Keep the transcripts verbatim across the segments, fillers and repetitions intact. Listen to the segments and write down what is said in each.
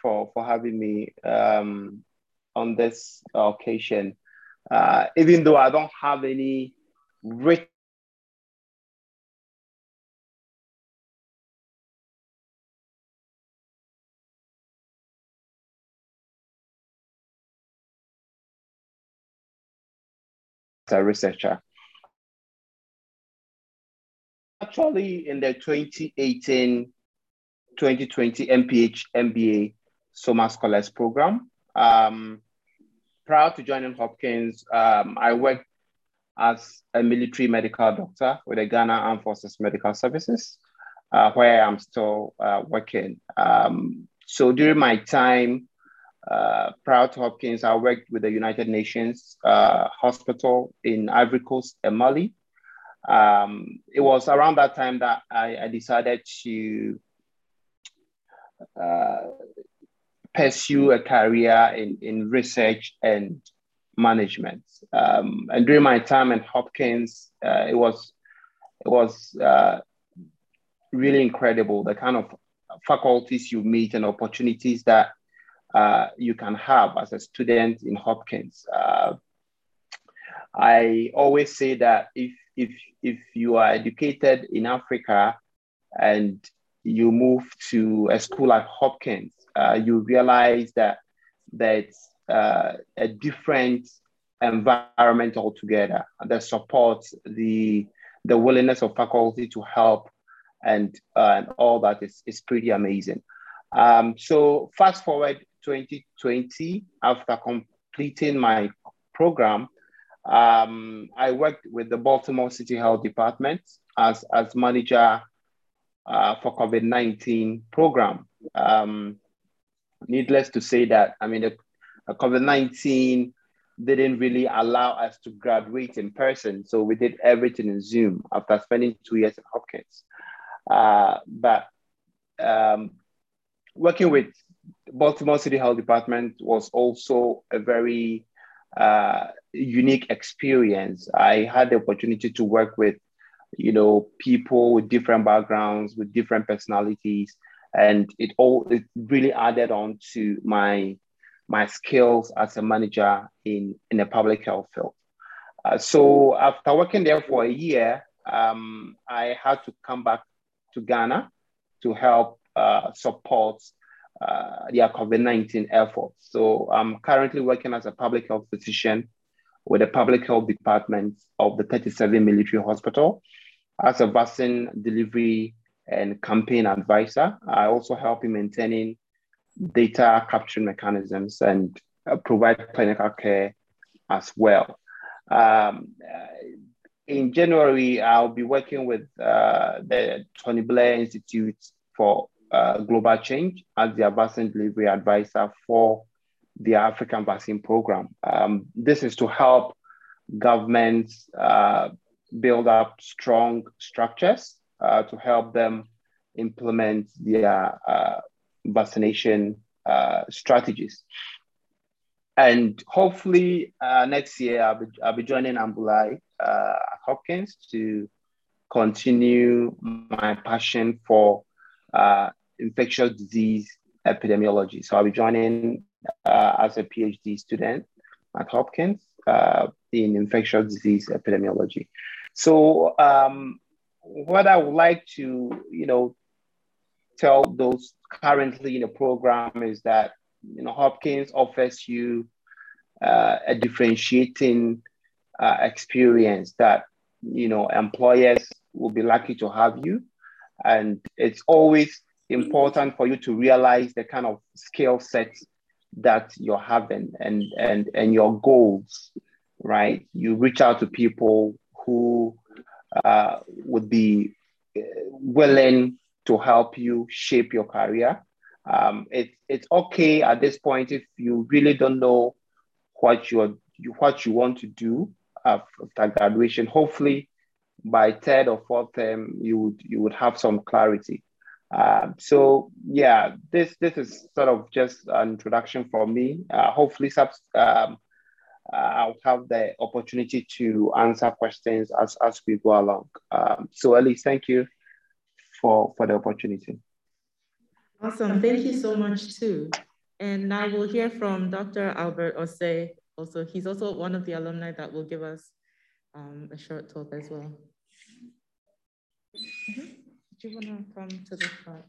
for, for having me um, on this occasion. Uh, even though I don't have any written a researcher. Actually, in the twenty eighteen twenty twenty M P H M B A SOMA Scholars Program, um, prior to joining Hopkins, um, I worked as a military medical doctor with the Ghana Armed Forces Medical Services, uh, where I'm still uh, working. Um, so during my time, Uh, prior to Hopkins, I worked with the United Nations uh, Hospital in Ivory Coast and Mali. Um, it was around that time that I, I decided to uh, pursue a career in, in research and management. Um, and during my time at Hopkins, uh, it was it was uh, really incredible, the kind of faculties you meet and opportunities that Uh, you can have as a student in Hopkins. Uh, I always say that if, if, if you are educated in Africa and you move to a school like Hopkins, uh, you realize that that's uh, a different environment altogether. The support, the, the willingness of faculty to help and, uh, and all that is, is pretty amazing. Um, so fast forward, twenty twenty, after completing my program, um, I worked with the Baltimore City Health Department as, as manager uh, for COVID nineteen program. Um, needless to say that, I mean, the, the COVID nineteen didn't really allow us to graduate in person. So we did everything in Zoom after spending two years at Hopkins. Uh, but um, working with Baltimore City Health Department was also a very uh, unique experience. I had the opportunity to work with, you know, people with different backgrounds, with different personalities, and it all it really added on to my my skills as a manager in in the public health field. Uh, so after working there for a year, um, I had to come back to Ghana to help uh, support Uh, their COVID nineteen efforts. So I'm currently working as a public health physician with the public health department of the thirty-seven Military Hospital as a vaccine delivery and campaign advisor. I also help in maintaining data capturing mechanisms and uh, provide clinical care as well. Um, in January, I'll be working with uh, the Tony Blair Institute for Uh, Global Change as their vaccine delivery advisor for the African Vaccine Program. Um, this is to help governments uh, build up strong structures uh, to help them implement their uh, vaccination uh, strategies. And hopefully uh, next year, I'll be, I'll be joining Ambulai uh, at Hopkins to continue my passion for uh, infectious disease epidemiology. So I'll be joining uh, as a PhD student at Hopkins uh, in infectious disease epidemiology. So um, what I would like to, you know, tell those currently in the program is that, you know, Hopkins offers you uh, a differentiating uh, experience that, you know, employers will be lucky to have you. And it's always important for you to realize the kind of skill set that you're having and, and, and your goals, right? You reach out to people who uh, would be willing to help you shape your career. Um, it, it's okay at this point if you really don't know what, you're, what you want to do after graduation. Hopefully, by third or fourth term, you would you would have some clarity. Uh, so yeah, this this is sort of just an introduction for me. Uh, hopefully, subs, um, uh, I'll have the opportunity to answer questions as as we go along. Um, so, Elise, thank you for for the opportunity. Awesome, thank you so much too. And now we'll hear from Doctor Albert Osei. Also, he's also one of the alumni that will give us um, a short talk as well. Mm-hmm. Do you want to come to the front?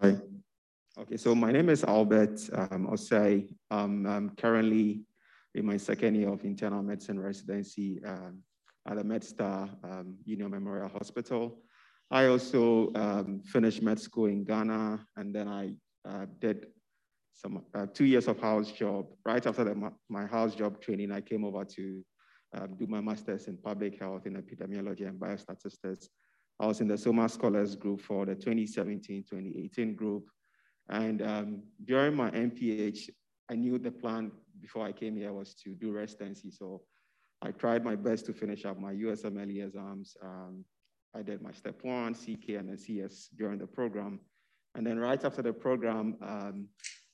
Hi. Okay, so my name is Albert um, Osei. Um, I'm currently in my second year of internal medicine residency um, at the MedStar um, Union Memorial Hospital. I also um, finished med school in Ghana, and then I uh, did some uh, two years of house job. Right after the, my house job training, I came over to um, do my master's in public health in epidemiology and biostatistics. I was in the SOMA Scholars group for the twenty seventeen twenty eighteen group. And um, during my M P H, I knew the plan before I came here was to do residency. So I tried my best to finish up my U S M L E exams. Um, I did my step one, C K, and then C S during the program. And then right after the program, um,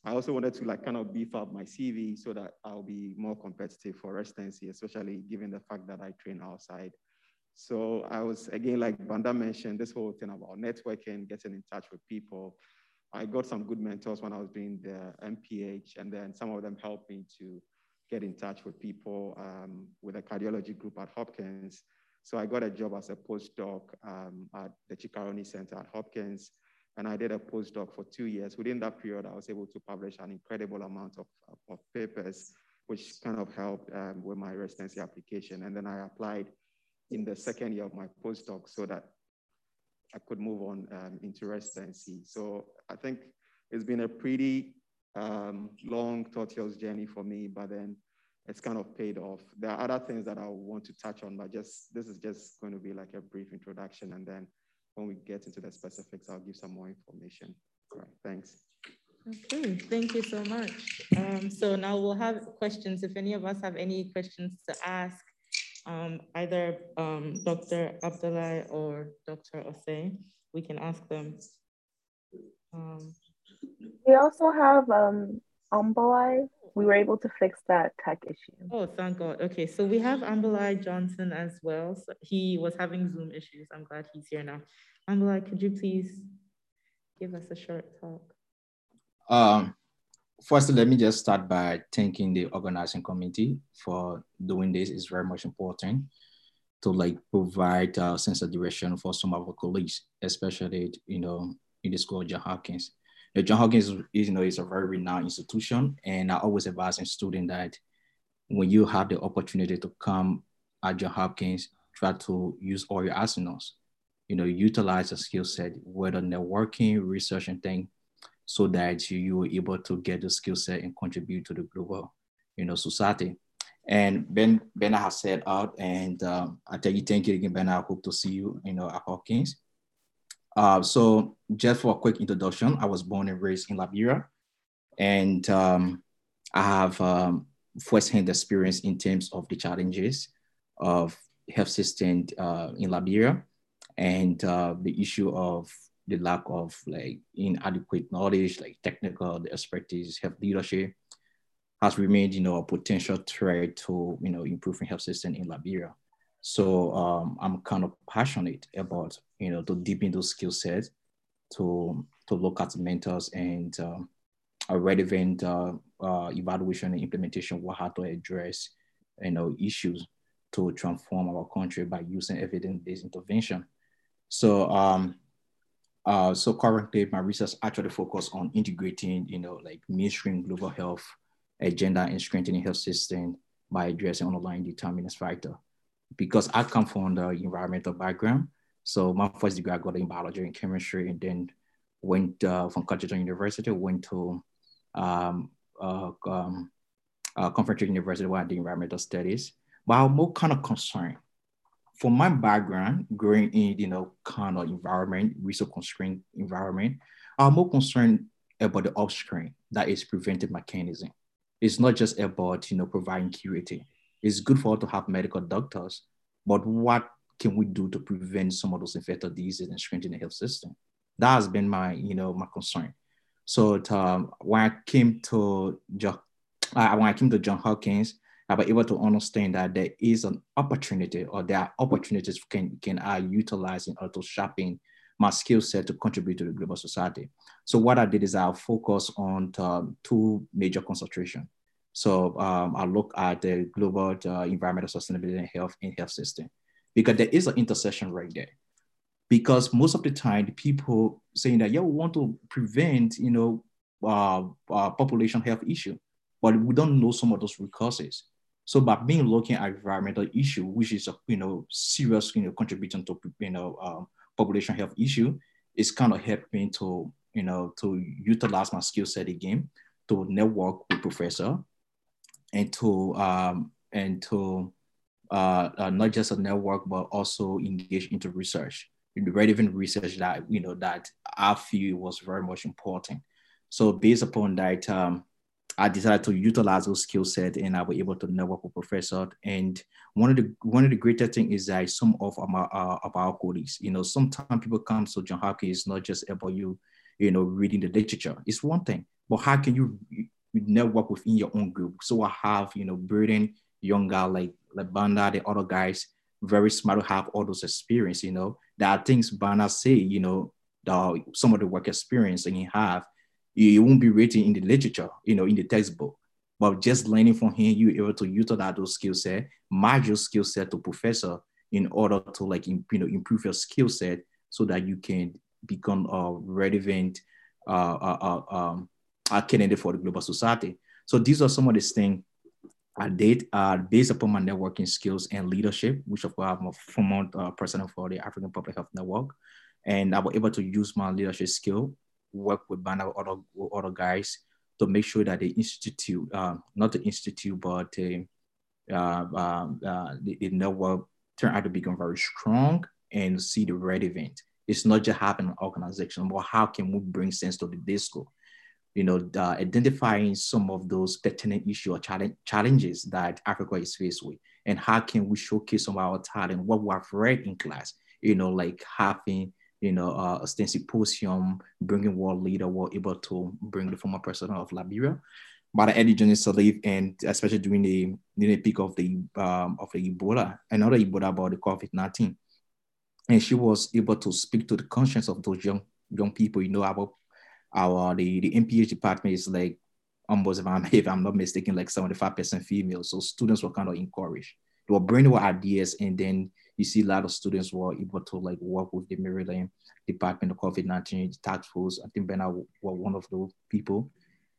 I also wanted to like kind of beef up my C V so that I'll be more competitive for residency, especially given the fact that I train outside. So I was, again, like Vanda mentioned, this whole thing about networking, getting in touch with people. I got some good mentors when I was doing the M P H, and then some of them helped me to get in touch with people um, with a cardiology group at Hopkins. So I got a job as a postdoc um, at the Ciccarone Center at Hopkins, and I did a postdoc for two years. Within that period, I was able to publish an incredible amount of, of papers, which kind of helped um, with my residency application. And then I applied in the second year of my postdoc so that I could move on um, into residency. So I think it's been a pretty um, long, tortuous journey for me, but then it's kind of paid off. There are other things that I want to touch on, but just this is just going to be like a brief introduction. And then when we get into the specifics, I'll give some more information. All right, thanks. Okay, thank you so much. Um, so now we'll have questions. If any of us have any questions to ask, um, either um, Doctor Ambulai or Doctor Osei, we can ask them. Um, we also have um, Ambulai. We were able to fix that tech issue. Oh, thank God. Okay, so we have Ambulai Johnson as well. So he was having Zoom issues. I'm glad he's here now. Ambulai, could you please give us a short talk? Um, first, let me just start by thanking the organizing committee for doing this. It's very much important to like provide a sense of direction for some of our colleagues, especially, you know, in the school of Johns Hopkins. The Johns Hopkins is, you know, is a very renowned institution, and I always advise a student that when you have the opportunity to come at Johns Hopkins, try to use all your arsenals, you know, utilize the skill set, whether networking, research, and things, so that you were able to get the skill set and contribute to the global, you know, society. And Ben, Ben has set out, and um, I tell you, thank you again, Ben. I hope to see you, you know, at Hopkins. Uh, so just for a quick introduction, I was born and raised in Liberia, and um, I have um, first-hand experience in terms of the challenges of health system uh, in Liberia, and uh, the issue of the lack of like inadequate knowledge, like technical expertise, health leadership has remained, you know, a potential threat to, you know, improving health system in Liberia. So um, I'm kind of passionate about, you know, to deepen those skill sets, to to look at mentors and um, a relevant uh, uh, evaluation and implementation of how to address, you know, issues to transform our country by using evidence-based intervention. So um, uh, so currently my research actually focuses on integrating, you know, like mainstream global health agenda and strengthening health system by addressing underlying determinants factor. Because I come from the environmental background. So my first degree, I got in biology and chemistry, and then went uh, from Calcutta University, went to um, uh, um, uh, Confecture University where I did environmental studies. But I'm more kind of concerned. For my background, growing in, you know, kind of environment, resource constrained environment, I'm more concerned about the upstream that is preventive mechanism. It's not just about, you know, providing curative. It's good for us to have medical doctors, but what can we do to prevent some of those infectious diseases and strengthen the health system? That has been my, you know, my concern. So it, um, when I came to John, uh, when I came to Johns Hopkins, I was able to understand that there is an opportunity, or there are opportunities can can I utilize in auto shopping my skill set to contribute to the global society. So what I did is I focused on um, two major concentrations. So um, I look at the global uh, environmental sustainability and health in health system, because there is an intersection right there. Because most of the time, the people saying that, yeah, we want to prevent, you know, uh, uh, population health issue, but we don't know some of those root causes. So by being looking at environmental issue, which is a, you know, serious, you know, contribution to, you know, um, population health issue, it's kind of helped me to, you know, to utilize my skill set again, to network with professor, and to um, and to uh, uh, not just a network, but also engage into research, relevant research that, you know, that I feel was very much important. So based upon that, um, I decided to utilize those skill set, and I was able to network with professors. And one of the one of the greatest things is that some of our uh, of our colleagues, you know, sometimes people come to Johns Hopkins, it's not just about you, you know, reading the literature. It's one thing, but how can you network within your own group? So I have, you know, brilliant young guy like like Banda, the other guys, very smart to have all those experience. You know, there are things Banda say, you know, the, some of the work experience that you have, it won't be written in the literature, you know, in the textbook, but just learning from him, you're able to utilize those skill set, match your skill set to professor in order to, like, in, you know, improve your skill set so that you can become a relevant uh, uh, um, a candidate for the global society. So these are some of these things I did uh, based upon my networking skills and leadership, which of course I'm a former uh, president for the African Public Health Network, and I was able to use my leadership skill, work with Banner or other, other guys to make sure that the institute, uh, not the institute, but uh, uh, uh, the, the network turned out to become very strong and see the red event. It's not just having an organization, but how can we bring sense to the disco? You know, the, identifying some of those pertinent issues or challenge, challenges that Africa is faced with, and how can we showcase some of our talent, what we have read in class, you know, like having, you know, uh, a symposium, bringing world leader, were able to bring the former president of Liberia, by the early journey to leave, and especially during the, during the peak of the um, of the Ebola, another Ebola about the COVID nineteen. And she was able to speak to the conscience of those young young people. You know, our, our the, the M P H department is like, almost, if I'm, if I'm not mistaken, like seventy-five percent female. So students were kind of encouraged. They were bringing their ideas, and then you see a lot of students were able to, like, work with the Maryland Department of COVID nineteen task force. I think Bernard was one of those people,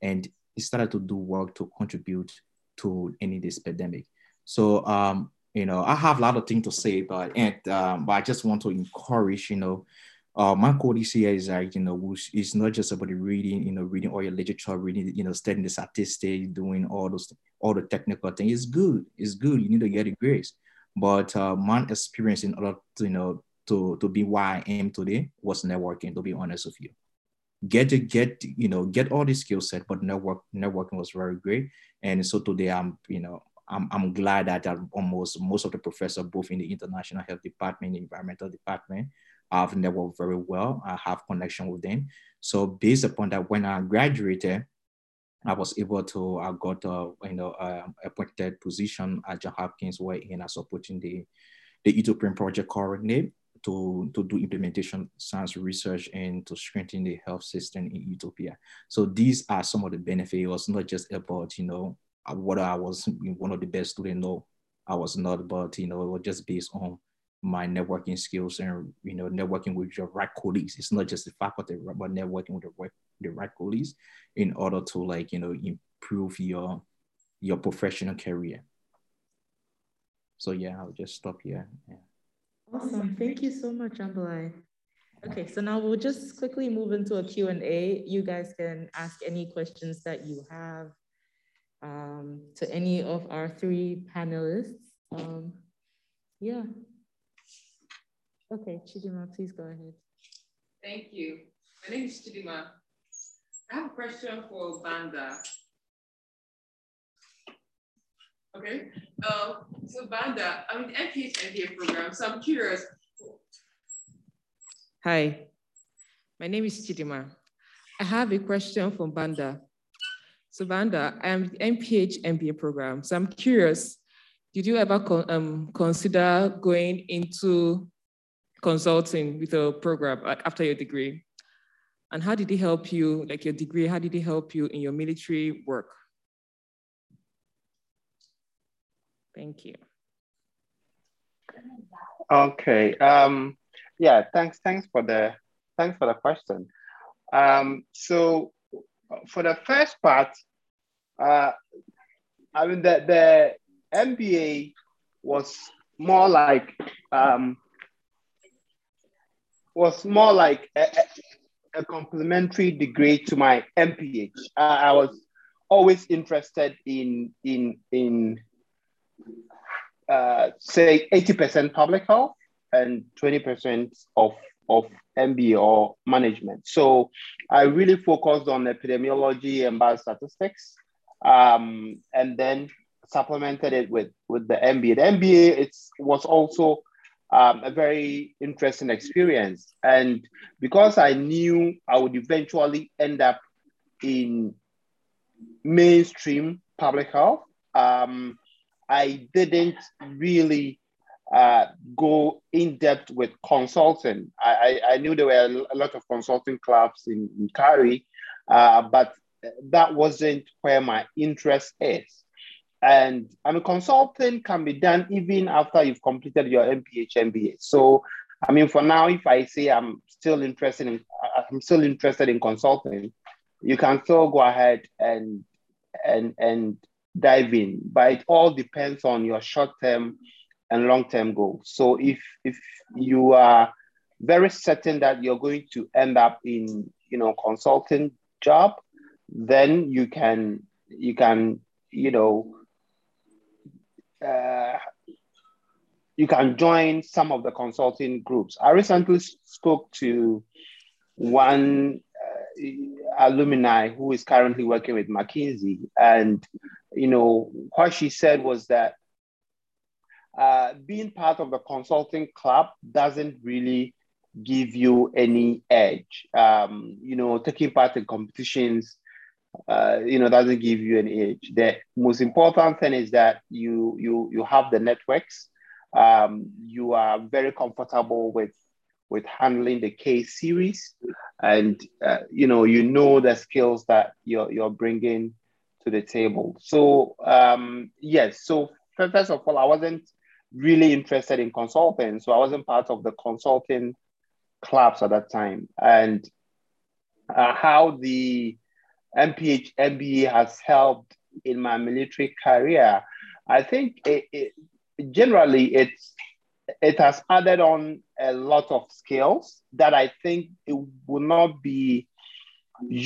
and he started to do work to contribute to ending this pandemic. So, um, you know, I have a lot of things to say, but and um, but I just want to encourage, you know, uh, my colleagues here is like, you know, it's not just about the reading, you know, reading all your literature, reading, you know, studying the statistics, doing all those, all the technical things. It's good, it's good. You need to get the grades. But uh, my experience in order to, you know, to, to be where I am today was networking, to be honest with you. Get to get, you know, get all the skill set, but network networking was very great. And so today I'm, you know, I'm, I'm glad that I'm almost most of the professors, both in the international health department, the environmental department, I've networked very well. I have connection with them. So based upon that, when I graduated, I was able to, I got a, you know, a appointed position at Johns Hopkins, where in I supporting the, the Utopian project currently to, to do implementation science research and to strengthen the health system in Ethiopia. So these are some of the benefits. It was not just about, you know, whether I was one of the best students, no, I was not, but, you know, it was just based on my networking skills and, you know, networking with your right colleagues. It's not just the faculty, but networking with the right, the right colleagues in order to, like, you know, improve your, your professional career. So yeah, I'll just stop here. Yeah. Awesome, thank you so much, Ambulai. Okay, so now we'll just quickly move into a Q and A. You guys can ask any questions that you have um, to any of our three panelists. Um, yeah. Okay, Chidima, please go ahead. Thank you. My name is Chidima. I have a question for Banda. Okay, uh, so Banda, I'm in the N I H program, so I'm curious. Hi, my name is Chidima. I I have a question from Banda. So Banda, I am in the M P H M B A program. So I'm curious, did you ever con um, consider going into consulting with a program after your degree? And how did it help you, like your degree, how did it help you in your military work? Thank you. Okay. Um, yeah, thanks, thanks for the thanks for the question. Um, so for the first part, uh, I mean, the, the M B A was more like, um, was more like a, a complementary degree to my M P H. Uh, I was always interested in, in, in uh, say eighty percent public health and twenty percent of of M B A or management. So I really focused on epidemiology and biostatistics, um, and then supplemented it with, with the M B A. The M B A it's, was also um, a very interesting experience. And because I knew I would eventually end up in mainstream public health, um, I didn't really Uh, go in depth with consulting. I, I, I knew there were a lot of consulting clubs in, in Cari, uh, but that wasn't where my interest is. And I mean, consulting can be done even after you've completed your M P H M B A. So, I mean, for now, if I say I'm still interested in, I'm still interested in consulting, you can still go ahead and and and dive in. But it all depends on your short term and long-term goals. So if if you are very certain that you're going to end up in, you know, consulting job, then you can you can you know uh, you can join some of the consulting groups. I recently spoke to one uh, alumni who is currently working with McKinsey, and you know what she said was that Uh, being part of the consulting club doesn't really give you any edge. Um, you know, taking part in competitions, uh, you know, doesn't give you an edge. The most important thing is that you you you have the networks. Um, you are very comfortable with with handling the case series, and uh, you know you know the skills that you're you're bringing to the table. So um, yes, so first of all, I wasn't really interested in consulting. So I wasn't part of the consulting clubs at that time. And uh, how the M P H M B A has helped in my military career, I think it, it, generally it's, it has added on a lot of skills that I think it will not be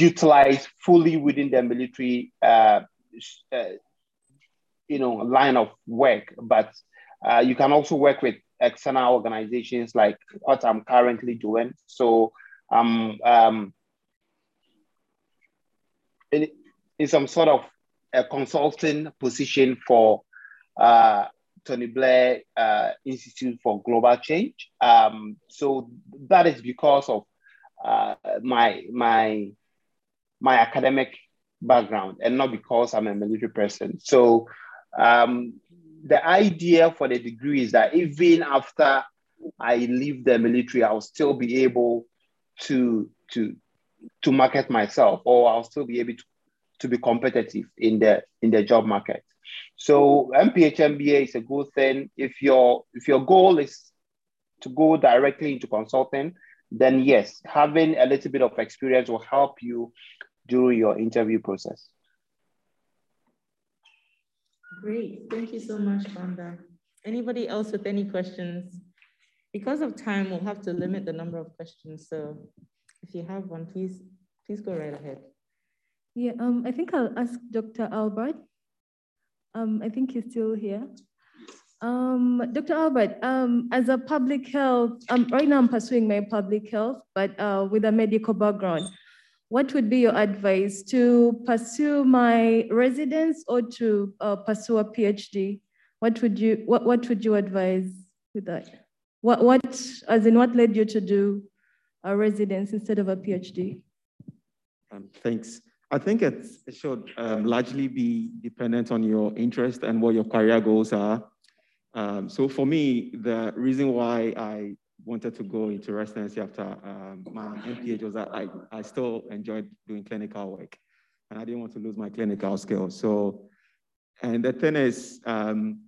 utilized fully within the military uh, uh, you know, line of work, but uh, you can also work with external organizations like what I'm currently doing. So I'm um, in, in some sort of a consulting position for uh, Tony Blair uh, Institute for Global Change. Um, so that is because of uh, my, my, my academic background and not because I'm a military person. So Um, the idea for the degree is that even after I leave the military, I'll still be able to to to market myself, or I'll still be able to, to be competitive in the in the job market. So M P H M B A is a good thing. If your if your goal is to go directly into consulting, then yes, having a little bit of experience will help you during your interview process. Great, thank you so much, Banda. Anybody else with any questions? Because of time, we'll have to limit the number of questions. So if you have one, please, please go right ahead. Yeah, um, I think I'll ask Doctor Albert. Um, I think he's still here. Um, Doctor Albert, um, as a public health, um, right now I'm pursuing my public health, but uh, with a medical background. What would be your advice, to pursue my residence or to uh, pursue a PhD? What would you what, what would you advise with that? What what as in what led you to do a residence instead of a PhD? Um, thanks. I think it's, it should um, largely be dependent on your interest and what your career goals are. Um, so for me, the reason why I wanted to go into residency after um, my M P H was that I, I still enjoyed doing clinical work, and I didn't want to lose my clinical skills. So, and the thing is, um,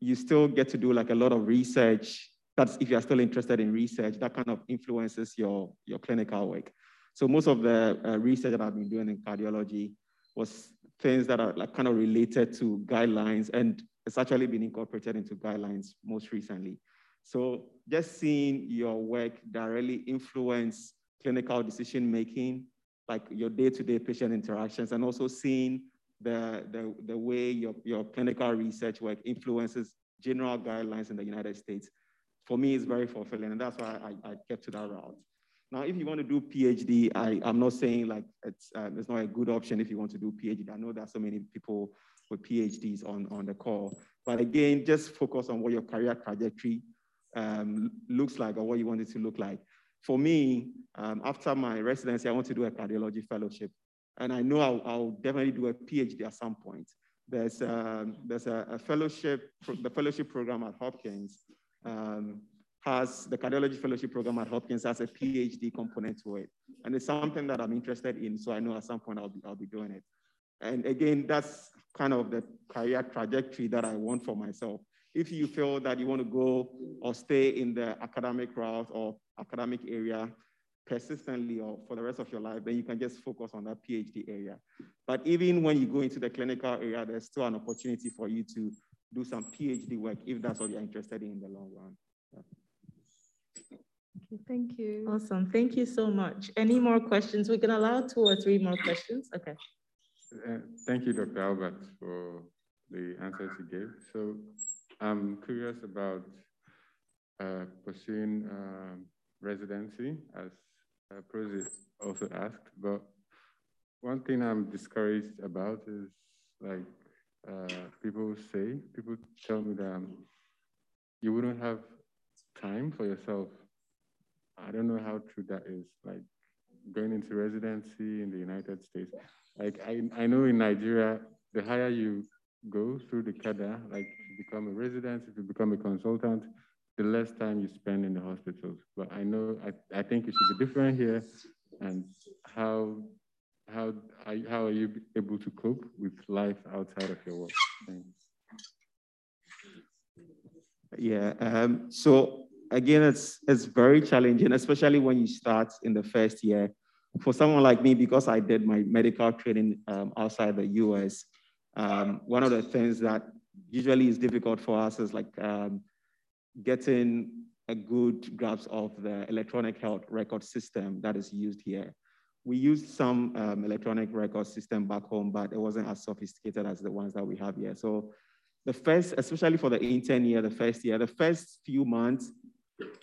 you still get to do like a lot of research. That's if you're still interested in research, that kind of influences your, your clinical work. So most of the uh, research that I've been doing in cardiology was things that are like kind of related to guidelines, and it's actually been incorporated into guidelines most recently. So just seeing your work directly influence clinical decision-making, like your day-to-day patient interactions, and also seeing the, the, the way your, your clinical research work influences general guidelines in the United States, for me is very fulfilling, and that's why I, I kept to that route. Now, if you want to do PhD, I, I'm not saying like it's, um, it's not a good option if you want to do PhD. I know there are so many people with PhDs on, on the call, but again, just focus on what your career trajectory um, looks like or what you want it to look like. For me, um, after my residency, I want to do a cardiology fellowship, and I know I'll, I'll definitely do a PhD at some point. There's, um, there's a, a fellowship, the fellowship program at Hopkins, um, has the cardiology fellowship program at Hopkins has a PhD component to it. And it's something that I'm interested in, so I know at some point I'll be, I'll be doing it. And again, that's kind of the career trajectory that I want for myself. If you feel that you want to go or stay in the academic route or academic area persistently or for the rest of your life, then you can just focus on that PhD area. But even when you go into the clinical area, there's still an opportunity for you to do some PhD work if that's what you're interested in in the long run. Yeah. Thank you. Awesome. Thank you so much. Any more questions? We can allow two or three more questions. Okay. Uh, thank you, Doctor Albert, for the answers you gave. So I'm curious about uh, pursuing uh, residency, as uh, Prosit also asked. But one thing I'm discouraged about is, like uh, people say, people tell me that um, you wouldn't have time for yourself. I don't know how true that is, like going into residency in the United States. Like I, I know in Nigeria, the higher you go through the cadre, like you become a resident, if you become a consultant, the less time you spend in the hospitals. But I know, I, I think it should be different here. And how, how, are, how are you able to cope with life outside of your work? Thanks. Yeah, um, so, again, it's, it's very challenging, especially when you start in the first year. For someone like me, because I did my medical training um, outside the U S, um, one of the things that usually is difficult for us is like um, getting a good grasp of the electronic health record system that is used here. We used some um, electronic record system back home, but it wasn't as sophisticated as the ones that we have here. So the first, especially for the intern year, the first year, the first few months,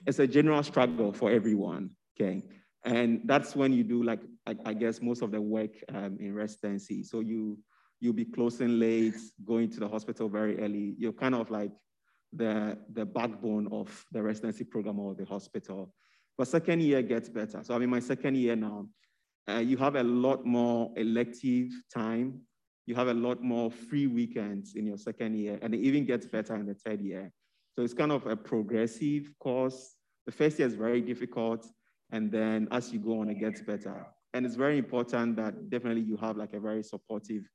it's a general struggle for everyone, okay? And that's when you do, like, I, I guess, most of the work um, in residency. So you, you'll be closing late, going to the hospital very early. You're kind of like the, the backbone of the residency program or the hospital. But second year gets better. So I mean, my second year now, uh, you have a lot more elective time. You have a lot more free weekends in your second year, and it even gets better in the third year. So it's kind of a progressive course. The first year is very difficult, and then as you go on, it gets better. And it's very important that definitely you have like a very supportive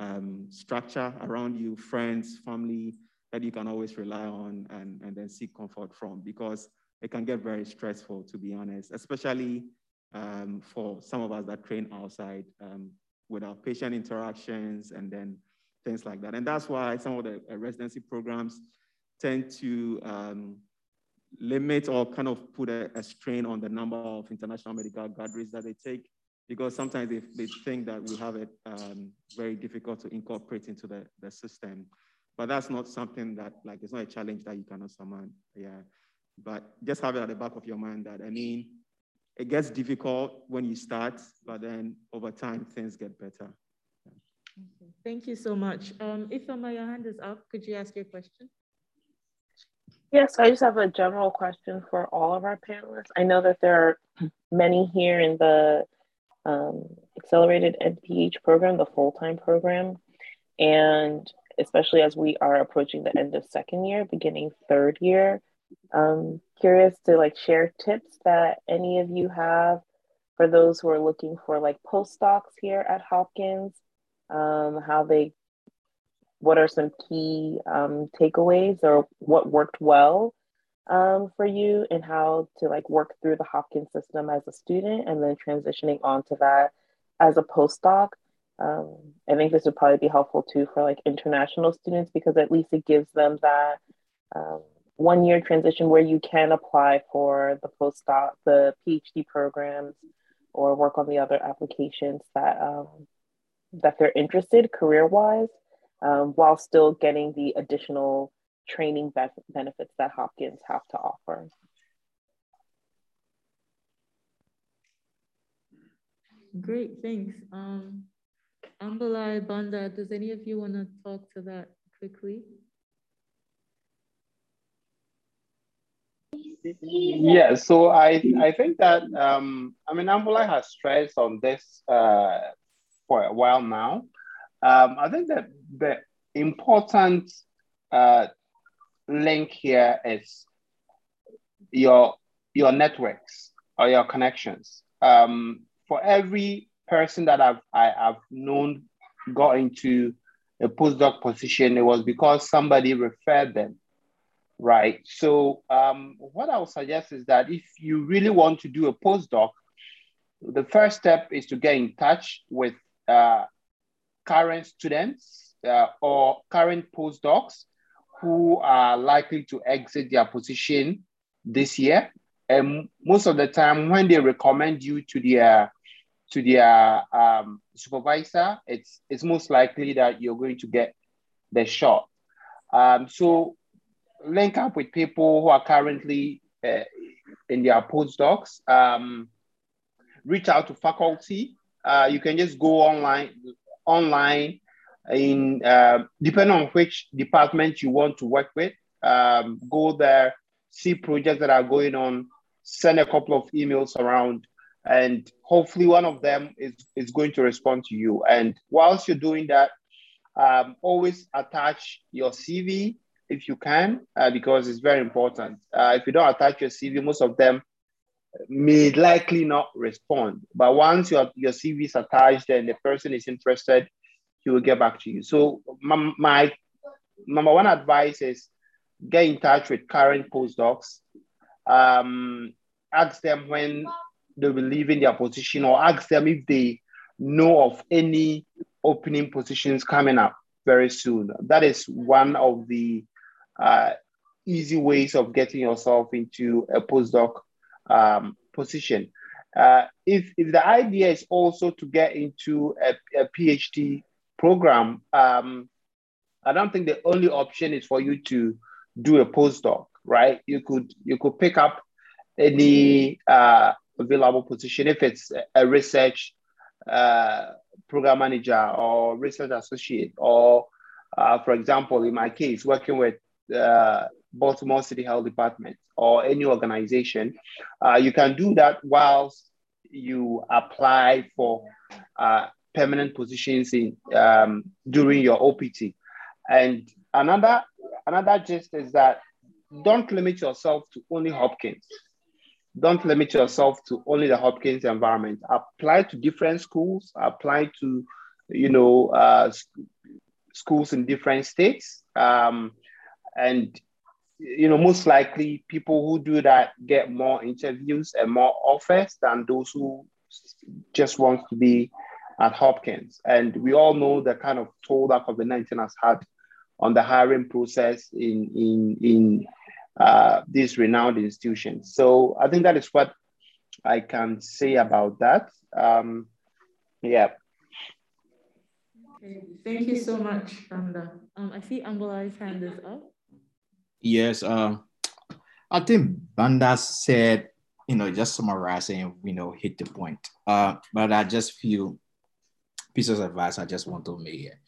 um, structure around you, friends, family, that you can always rely on and, and then seek comfort from, because it can get very stressful, to be honest, especially um, for some of us that train outside um, with our patient interactions and then things like that. And that's why some of the residency programs tend to um, limit or kind of put a, a strain on the number of international medical gatherings that they take, because sometimes they, they think that we have it um, very difficult to incorporate into the, the system. But that's not something that, like, it's not a challenge that you cannot surmount, yeah. But just have it at the back of your mind that, I mean, it gets difficult when you start, but then over time, things get better. Yeah. Okay. Thank you so much. Um, Ifeoma, your hand is up. Could you ask your question? Yes, I just have a general question for all of our panelists. I know that there are many here in the um, accelerated N P H program, the full-time program, and especially as we are approaching the end of second year, beginning third year, um, curious to like share tips that any of you have for those who are looking for like postdocs here at Hopkins, um, how they, what are some key um, takeaways or what worked well um, for you and how to like work through the Hopkins system as a student and then transitioning onto that as a postdoc. Um, I think this would probably be helpful too for like international students because at least it gives them that um, one year transition where you can apply for the postdoc, the PhD programs, or work on the other applications that um, that they're interested career-wise, um, while still getting the additional training be benefits that Hopkins have to offer. Great, thanks. Um... Ambulai, Banda, does any of you want to talk to that quickly? Yeah, so I, I think that, um, I mean, Ambulai has stressed on this uh, for a while now. Um, I think that the important uh, link here is your, your networks or your connections. Um, for every person that I've, I, I've known got into a postdoc position, it was because somebody referred them, right? So um, what I would suggest is that if you really want to do a postdoc, the first step is to get in touch with uh, current students uh, or current postdocs who are likely to exit their position this year. And most of the time when they recommend you to their to their um, supervisor, it's, it's most likely that you're going to get the shot. Um, so link up with people who are currently uh, in their postdocs, um, reach out to faculty. Uh, you can just go online, online in, uh, depending on which department you want to work with, um, go there, see projects that are going on, send a couple of emails around, and hopefully one of them is, is going to respond to you. And whilst you're doing that, um, always attach your C V if you can, uh, because it's very important. Uh, if you don't attach your C V, most of them may likely not respond. But once your, your C V is attached and the person is interested, he will get back to you. So my, my number one advice is get in touch with current postdocs. Um, ask them when they'll be leaving their position, or ask them if they know of any opening positions coming up very soon. That is one of the uh, easy ways of getting yourself into a postdoc um, position. Uh, if, if the idea is also to get into a, a PhD program, um, I don't think the only option is for you to do a postdoc, right? You could, you could pick up any uh, available position. If it's a research uh, program manager or research associate, or uh, for example, in my case, working with uh, Baltimore City Health Department or any organization, uh, you can do that whilst you apply for uh, permanent positions in um, during your O P T. And another, another gist is that don't limit yourself to only Hopkins. Don't limit yourself to only the Hopkins environment. Apply to different schools, apply to, you know, uh, schools in different states. Um, and, you know, most likely people who do that get more interviews and more offers than those who just want to be at Hopkins. And we all know the kind of toll that COVID nineteen has had on the hiring process in, in, in, Uh, these renowned institutions. So I think that is what I can say about that. Um, yeah. Okay. Thank you so much, Randa. Um, I see Ambulai's hand is up. Yes, uh, I think Banda said, you know, just summarizing, you know, hit the point. Uh, but I just few pieces of advice I just want to make here.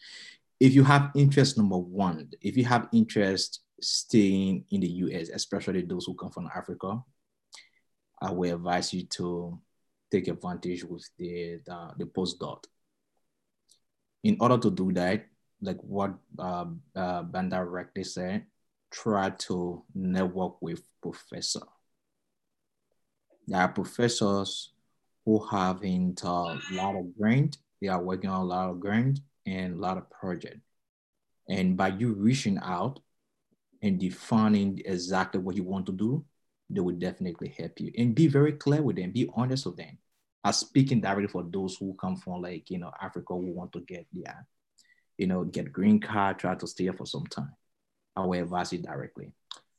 If you have interest, number one, if you have interest staying in the U S, especially those who come from Africa, I would advise you to take advantage with the, the, the postdoc. In order to do that, like what uh, uh, Bandar Rekti said, try to network with professors. There are professors who have into a lot of grant, they are working on a lot of grant and a lot of project. And by you reaching out and defining exactly what you want to do, they will definitely help you. And be very clear with them, be honest with them. I'm speaking directly for those who come from like, you know, Africa, who want to get the, you know, get green card, try to stay here for some time. I will advise you directly.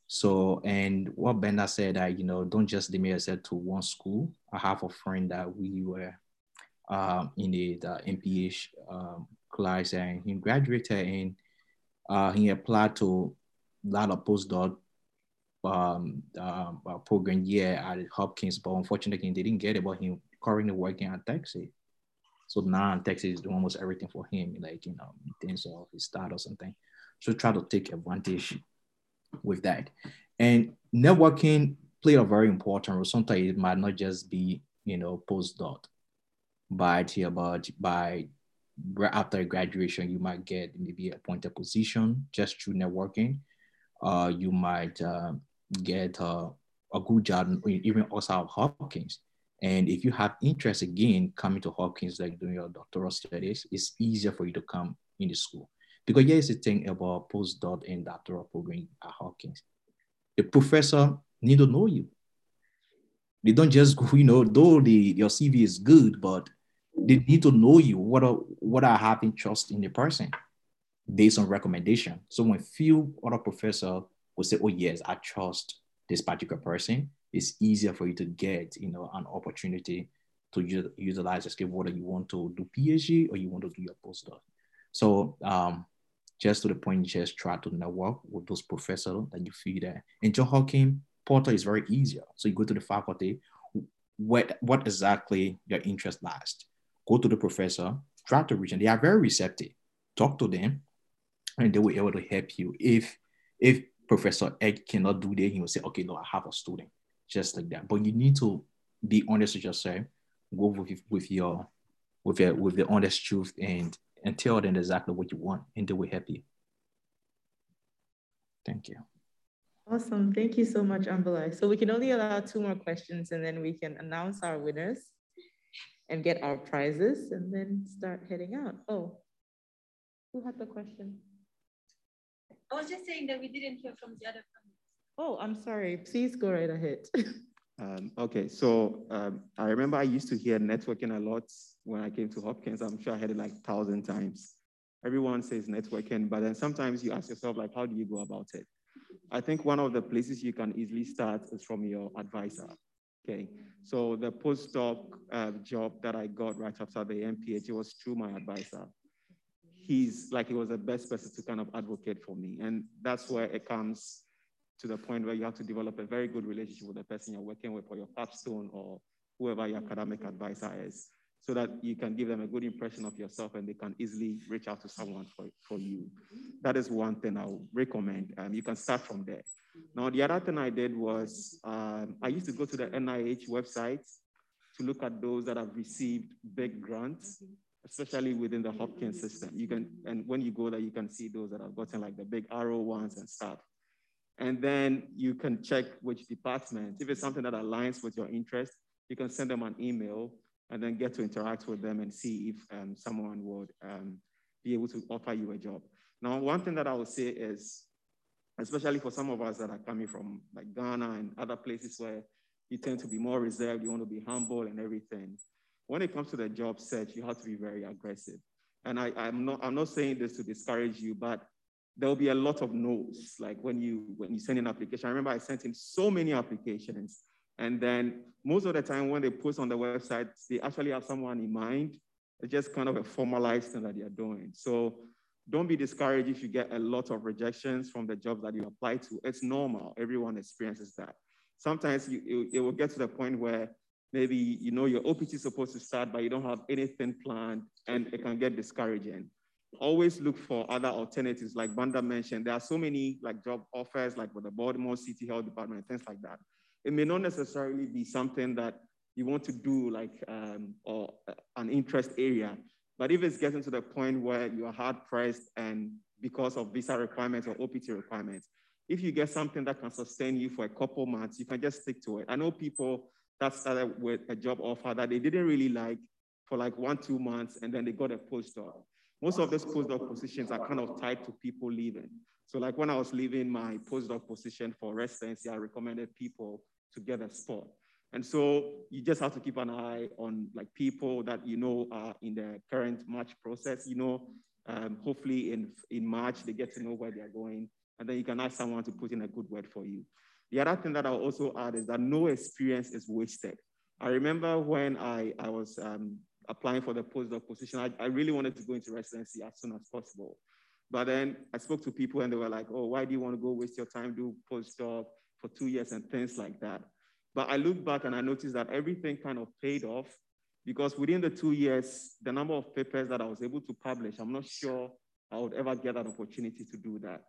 So, and what Benda said, that, you know, don't just limit yourself to one school. I have a friend that we were um, in the, the M P H um, class, and he graduated and uh, he applied to a lot of postdoc um, um, program year at Hopkins, but unfortunately they didn't get it, but he currently working at Texas. So now Texas is doing almost everything for him, like, you know, in terms of his status and things. So try to take advantage with that. And networking played a very important role. Sometimes it might not just be, you know, postdoc, but about by after graduation, you might get maybe appointed position just through networking. Uh, you might uh, get uh, a good job, even outside of Hopkins. And if you have interest again, coming to Hopkins, like doing your doctoral studies, it's easier for you to come in the school. Because here's the thing about postdoc and doctoral program at Hopkins. The professor need to know you. They don't just go, you know, though the, your C V is good, but they need to know you. What are, what are having trust in the person based on recommendation. So when few other professors will say, oh yes, I trust this particular person, it's easier for you to get, you know, an opportunity to u- utilize the skill, whether you want to do PhD or you want to do your postdoc. So, um, just to the point, just try to network with those professors that you feel that. And John Hopkins portal is very easier. So you go to the faculty, what, what exactly your interest lies. Go to the professor, try to reach them. They are very receptive. Talk to them, and they will be able to help you. If if Professor Ed cannot do that, he will say, okay, no, I have a student, just like that. But you need to be honest with yourself. Go with with your with your, with the honest truth and. and tell them exactly what you want, and they will help you. Thank you. Awesome, thank you so much, Ambulai. So we can only allow two more questions, and then we can announce our winners and get our prizes and then start heading out. Oh, who had the question? I was just saying that we didn't hear from the other panelists. Oh, I'm sorry, please go right ahead. Um, okay, so um, I remember I used to hear networking a lot when I came to Hopkins. I'm sure I heard it like a thousand times. Everyone says networking, but then sometimes you ask yourself, like, how do you go about it? I think one of the places you can easily start is from your advisor, okay? So the postdoc uh, job that I got right after the M P H, it was through my advisor. He's like, he was the best person to kind of advocate for me. And that's where it comes to the point where you have to develop a very good relationship with the person you're working with, or your capstone, or whoever your academic advisor is, so that you can give them a good impression of yourself and they can easily reach out to someone for, for you. That is one thing I would recommend. Um, you can start from there. Now, the other thing I did was, um, I used to go to the N I H website to look at those that have received big grants, especially within the Hopkins system. You can, and when you go there, you can see those that have gotten like the big arrow ones and stuff. And then you can check which department. If it's something that aligns with your interest, you can send them an email and then get to interact with them and see if um, someone would um, be able to offer you a job. Now, one thing that I would say is, especially for some of us that are coming from like Ghana and other places where you tend to be more reserved, you want to be humble and everything. When it comes to the job search, you have to be very aggressive. And I, I'm not, I'm not saying this to discourage you, but there'll be a lot of no's, like when you when you send an application. I remember I sent in so many applications, and then most of the time when they post on the website, they actually have someone in mind. It's just kind of a formalized thing that they're doing. So don't be discouraged if you get a lot of rejections from the jobs that you apply to. It's normal, everyone experiences that. Sometimes you, it, it will get to the point where maybe you know your O P T is supposed to start, but you don't have anything planned, and it can get discouraging. Always look for other alternatives. Like Banda mentioned, there are so many like job offers, like with the Baltimore City Health Department, and things like that. It may not necessarily be something that you want to do, like um, or uh, an interest area. But if it's getting to the point where you are hard pressed and because of visa requirements or O P T requirements, if you get something that can sustain you for a couple months, you can just stick to it. I know people that started with a job offer that they didn't really like for like one, two months, and then they got a postdoc. Most of those postdoc positions are kind of tied to people leaving. So like when I was leaving my postdoc position for residency, I recommended people to get a spot. And so you just have to keep an eye on like people that you know are in the current match process. You know, um, hopefully in, in March, they get to know where they're going. And then you can ask someone to put in a good word for you. The other thing that I'll also add is that no experience is wasted. I remember when I, I was um, applying for the postdoc position, I, I really wanted to go into residency as soon as possible. But then I spoke to people and they were like, oh, why do you want to go waste your time, do postdoc for two years and things like that. But I look back and I noticed that everything kind of paid off, because within the two years, the number of papers that I was able to publish, I'm not sure I would ever get an opportunity to do that.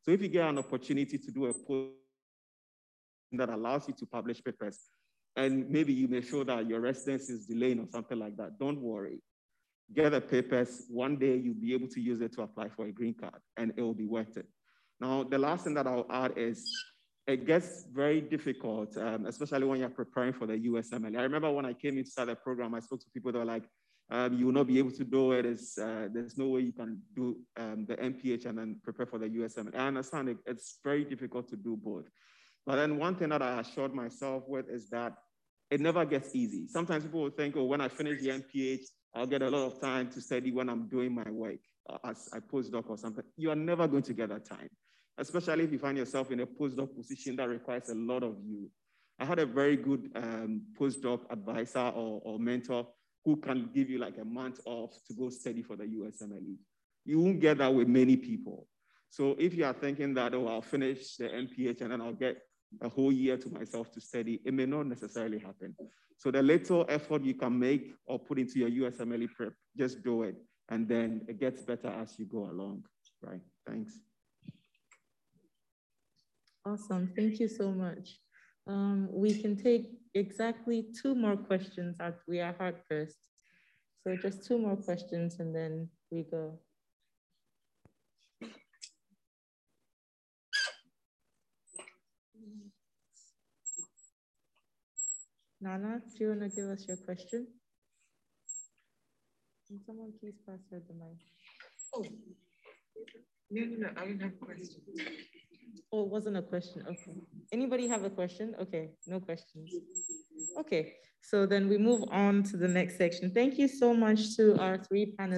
So if you get an opportunity to do a post that allows you to publish papers, and maybe you may show that your residency is delaying or something like that, don't worry. Get the papers. One day you'll be able to use it to apply for a green card, and it will be worth it. Now, the last thing that I'll add is it gets very difficult, um, especially when you're preparing for the U S M L E. I remember when I came into the program, I spoke to people that were like, Um, you will not be able to do it. Uh, there's no way you can do um, the M P H and then prepare for the U S M L E. I understand it, it's very difficult to do both. But then one thing that I assured myself with is that it never gets easy. Sometimes people will think, oh, when I finish the M P H, I'll get a lot of time to study when I'm doing my work uh, as a postdoc or something. You are never going to get that time, especially if you find yourself in a postdoc position that requires a lot of you. I had a very good um, postdoc advisor or, or mentor who can give you like a month off to go study for the U S M L E. You won't get that with many people. So if you are thinking that, oh, I'll finish the M P H and then I'll get a whole year to myself to study, it may not necessarily happen. So the little effort you can make or put into your U S M L E prep, just do it. And then it gets better as you go along, right? Thanks. Awesome, thank you so much. Um, we can take exactly two more questions as we are hard pressed. So just two more questions and then we go. Nana, do you want to give us your question? Can someone please pass her the mic? Oh, no, no, no, I don't have a question. Oh, it wasn't a question, okay. Anybody have a question? Okay, no questions. Okay, so then we move on to the next section. Thank you so much to our three panelists.